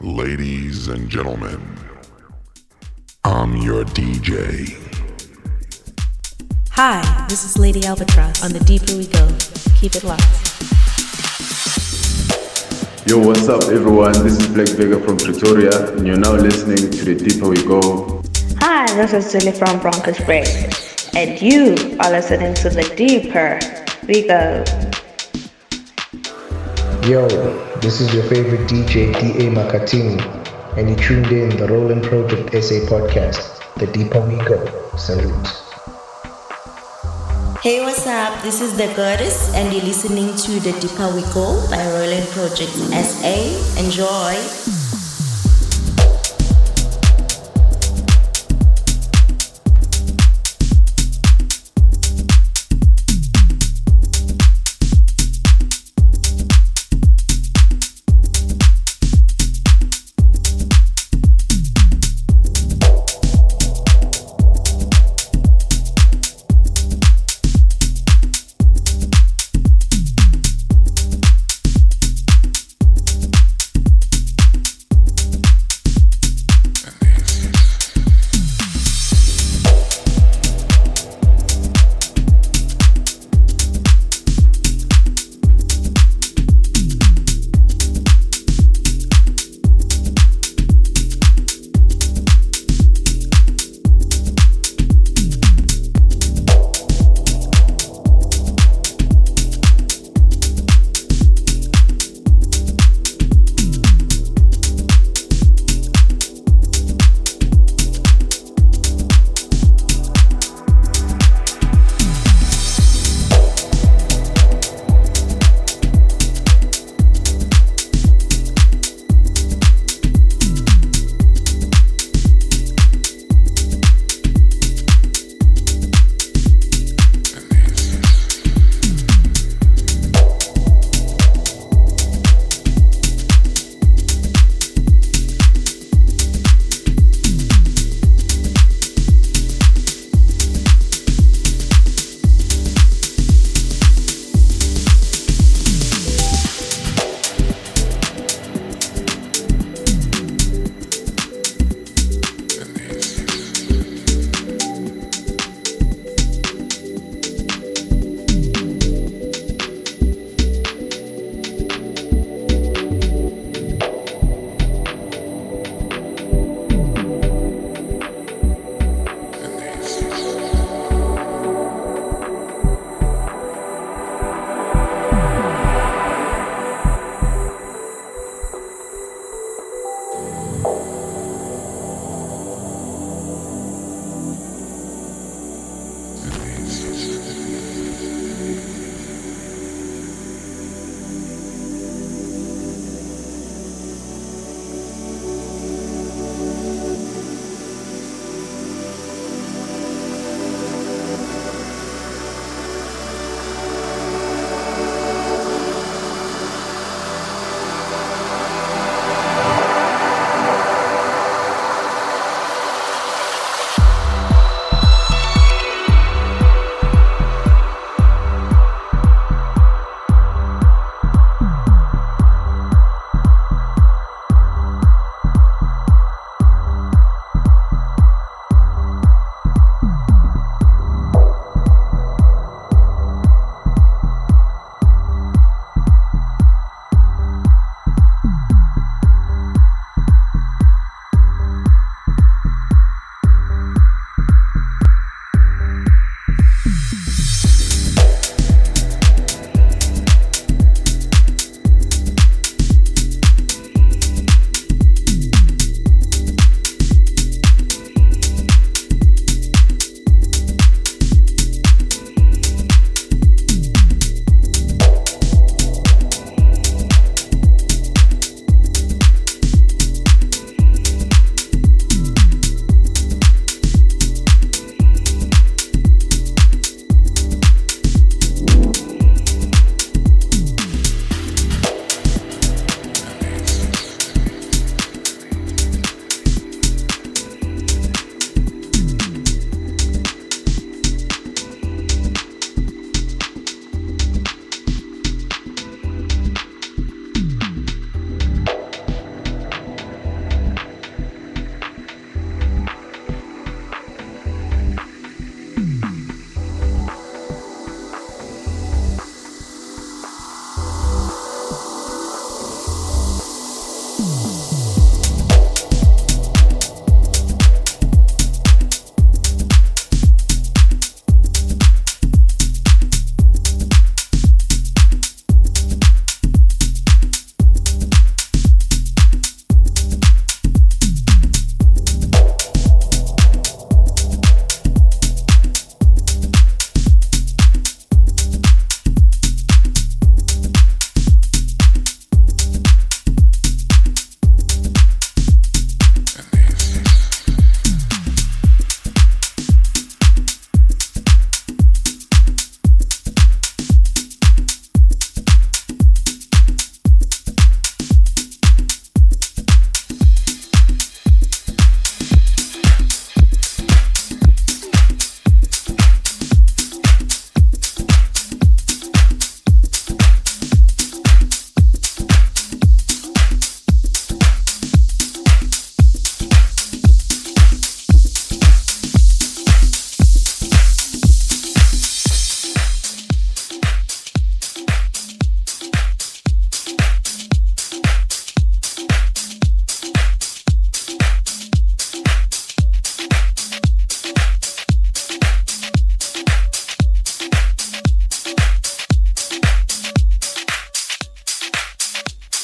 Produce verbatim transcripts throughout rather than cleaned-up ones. Ladies and gentlemen, I'm your D J. Hi, this is Lady Albatross on The Deeper We Go. Keep it locked. Yo, what's up everyone? This is Blake Vega from Pretoria, and you're now listening to The Deeper We Go. Hi, this is Jenny from Bronco Springs, and you are listening to The Deeper We Go. Yo, this is your favorite D J, D A. Makatini, and you tuned in the Roland Project S A podcast, The Deeper We Go. Salute. Hey, what's up? This is The Goddess, and you're listening to The Deeper We Go by Roland Project S A. Enjoy.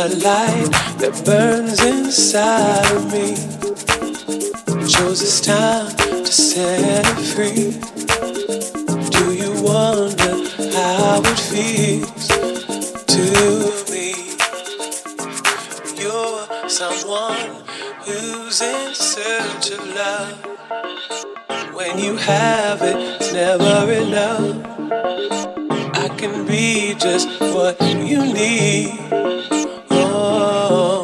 a light that burns inside of me. Chose this time to set it free. Do you wonder how it feels to me? You're someone who's in search of love. When you have it, it's never enough. I can be just what you need. Oh.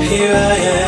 Here I am.